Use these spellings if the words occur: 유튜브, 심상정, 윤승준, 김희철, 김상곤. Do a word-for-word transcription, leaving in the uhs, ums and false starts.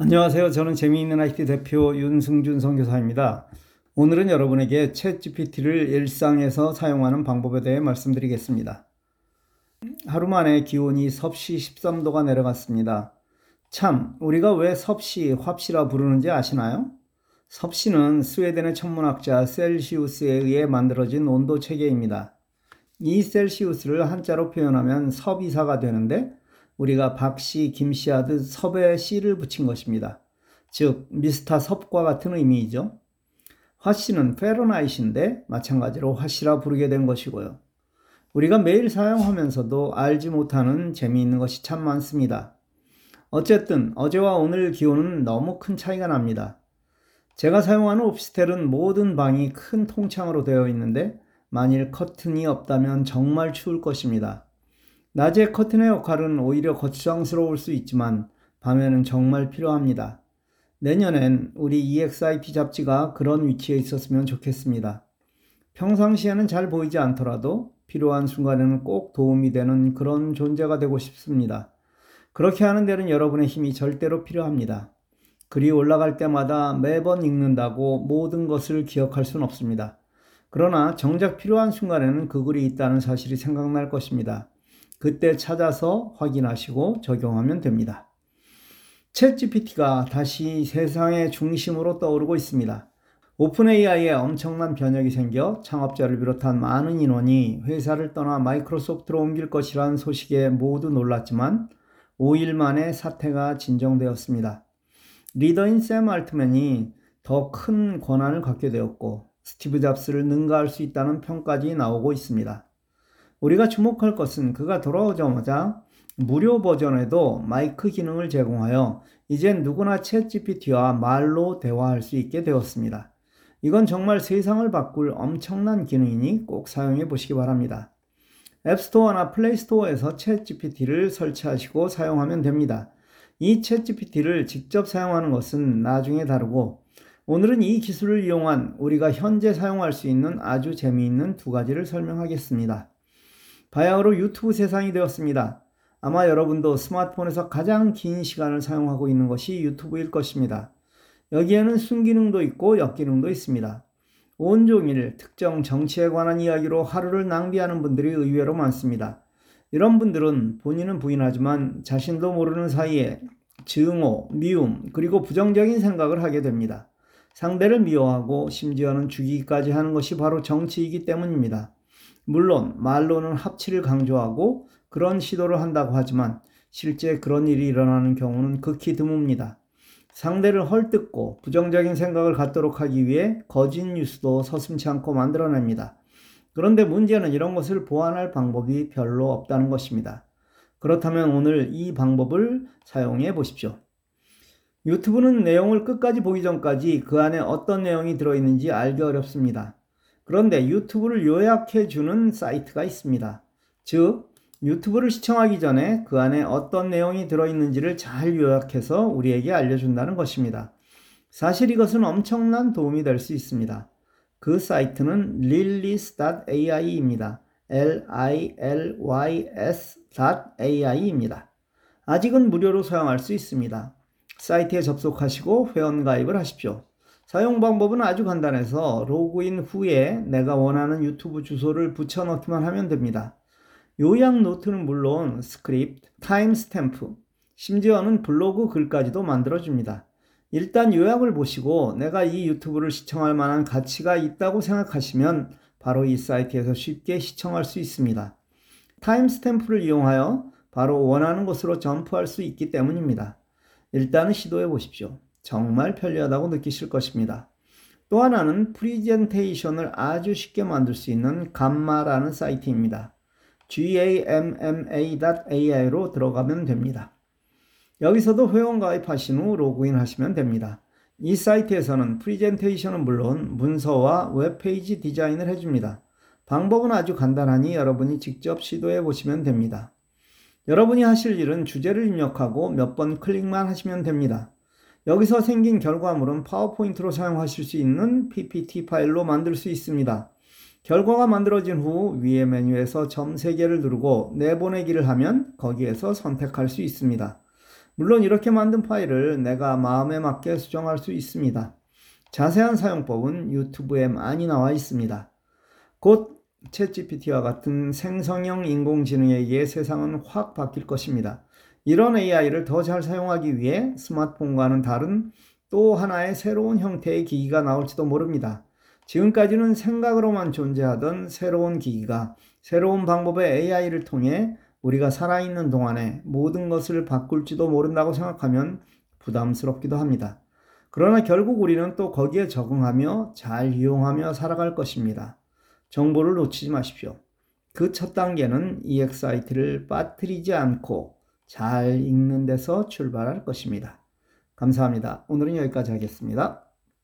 안녕하세요. 저는 재미있는 아이티 대표 윤승준 선교사입니다. 오늘은 여러분에게 챗지피티를 일상에서 사용하는 방법에 대해 말씀드리겠습니다. 하루 만에 기온이 섭씨 십삼 도가 내려갔습니다. 참, 우리가 왜 섭씨, 화씨라 부르는지 아시나요? 섭씨는 스웨덴의 천문학자 셀시우스에 의해 만들어진 온도 체계입니다. 이 셀시우스를 한자로 표현하면 섭이사가 되는데, 우리가 박씨, 김씨 하듯 섭에 씨를 붙인 것입니다. 즉 미스터 섭과 같은 의미이죠. 화씨는 페르나잇인데 마찬가지로 화씨라 부르게 된 것이고요. 우리가 매일 사용하면서도 알지 못하는 재미있는 것이 참 많습니다. 어쨌든 어제와 오늘 기온은 너무 큰 차이가 납니다. 제가 사용하는 오피스텔은 모든 방이 큰 통창으로 되어 있는데 만일 커튼이 없다면 정말 추울 것입니다. 낮에 커튼의 역할은 오히려 거추장스러울 수 있지만 밤에는 정말 필요합니다. 내년엔 우리 이엑스아이티 잡지가 그런 위치에 있었으면 좋겠습니다. 평상시에는 잘 보이지 않더라도 필요한 순간에는 꼭 도움이 되는 그런 존재가 되고 싶습니다. 그렇게 하는 데는 여러분의 힘이 절대로 필요합니다. 글이 올라갈 때마다 매번 읽는다고 모든 것을 기억할 순 없습니다. 그러나 정작 필요한 순간에는 그 글이 있다는 사실이 생각날 것입니다. 그때 찾아서 확인하시고 적용하면 됩니다. 챗지피티가 다시 세상의 중심으로 떠오르고 있습니다. 오픈에이아이에 엄청난 변혁이 생겨 창업자를 비롯한 많은 인원이 회사를 떠나 마이크로소프트로 옮길 것이라는 소식에 모두 놀랐지만 오 일 만에 사태가 진정되었습니다. 리더인 샘 알트맨이 더 큰 권한을 갖게 되었고 스티브 잡스를 능가할 수 있다는 평까지 나오고 있습니다. 우리가 주목할 것은 그가 돌아오자마자 무료 버전에도 마이크 기능을 제공하여 이젠 누구나 챗지피티와 말로 대화할 수 있게 되었습니다. 이건 정말 세상을 바꿀 엄청난 기능이니 꼭 사용해 보시기 바랍니다. 앱스토어나 플레이스토어에서 챗지피티를 설치하시고 사용하면 됩니다. 이 챗지피티를 직접 사용하는 것은 나중에 다루고 오늘은 이 기술을 이용한 우리가 현재 사용할 수 있는 아주 재미있는 두 가지를 설명하겠습니다. 바야흐로 유튜브 세상이 되었습니다. 아마 여러분도 스마트폰에서 가장 긴 시간을 사용하고 있는 것이 유튜브일 것입니다. 여기에는 순기능도 있고 역기능도 있습니다. 온종일 특정 정치에 관한 이야기로 하루를 낭비하는 분들이 의외로 많습니다. 이런 분들은 본인은 부인하지만 자신도 모르는 사이에 증오, 미움, 그리고 부정적인 생각을 하게 됩니다. 상대를 미워하고 심지어는 죽이기까지 하는 것이 바로 정치이기 때문입니다. 물론 말로는 합치를 강조하고 그런 시도를 한다고 하지만 실제 그런 일이 일어나는 경우는 극히 드뭅니다. 상대를 헐뜯고 부정적인 생각을 갖도록 하기 위해 거짓 뉴스도 서슴지 않고 만들어냅니다. 그런데 문제는 이런 것을 보완할 방법이 별로 없다는 것입니다. 그렇다면 오늘 이 방법을 사용해 보십시오. 유튜브는 내용을 끝까지 보기 전까지 그 안에 어떤 내용이 들어있는지 알기 어렵습니다. 그런데 유튜브를 요약해주는 사이트가 있습니다. 즉, 유튜브를 시청하기 전에 그 안에 어떤 내용이 들어있는지를 잘 요약해서 우리에게 알려준다는 것입니다. 사실 이것은 엄청난 도움이 될 수 있습니다. 그 사이트는 lilys 닷 에이아이입니다. 엘 아이 엘 와이 에스 닷 에이아이입니다. 아직은 무료로 사용할 수 있습니다. 사이트에 접속하시고 회원가입을 하십시오. 사용 방법은 아주 간단해서 로그인 후에 내가 원하는 유튜브 주소를 붙여넣기만 하면 됩니다. 요약 노트는 물론 스크립트, 타임스탬프, 심지어는 블로그 글까지도 만들어줍니다. 일단 요약을 보시고 내가 이 유튜브를 시청할 만한 가치가 있다고 생각하시면 바로 이 사이트에서 쉽게 시청할 수 있습니다. 타임스탬프를 이용하여 바로 원하는 곳으로 점프할 수 있기 때문입니다. 일단은 시도해 보십시오. 정말 편리하다고 느끼실 것입니다. 또 하나는 프리젠테이션을 아주 쉽게 만들 수 있는 감마라는 사이트입니다. 지 에이 엠 엠 에이 닷 에이아이로 들어가면 됩니다. 여기서도 회원 가입하신 후 로그인 하시면 됩니다. 이 사이트에서는 프리젠테이션은 물론 문서와 웹페이지 디자인을 해줍니다. 방법은 아주 간단하니 여러분이 직접 시도해 보시면 됩니다. 여러분이 하실 일은 주제를 입력하고 몇 번 클릭만 하시면 됩니다. 여기서 생긴 결과물은 파워포인트로 사용하실 수 있는 피피티 파일로 만들 수 있습니다. 결과가 만들어진 후 위에 메뉴에서 점 세 개를 누르고 내보내기를 하면 거기에서 선택할 수 있습니다. 물론 이렇게 만든 파일을 내가 마음에 맞게 수정할 수 있습니다. 자세한 사용법은 유튜브에 많이 나와 있습니다. 곧 챗지피티와 같은 생성형 인공지능에 의해 세상은 확 바뀔 것입니다. 이런 에이아이를 더 잘 사용하기 위해 스마트폰과는 다른 또 하나의 새로운 형태의 기기가 나올지도 모릅니다. 지금까지는 생각으로만 존재하던 새로운 기기가 새로운 방법의 에이아이를 통해 우리가 살아있는 동안에 모든 것을 바꿀지도 모른다고 생각하면 부담스럽기도 합니다. 그러나 결국 우리는 또 거기에 적응하며 잘 이용하며 살아갈 것입니다. 정보를 놓치지 마십시오. 그 첫 단계는 이엑스아이티를 빠뜨리지 않고 잘 읽는 데서 출발할 것입니다. 감사합니다. 오늘은 여기까지 하겠습니다.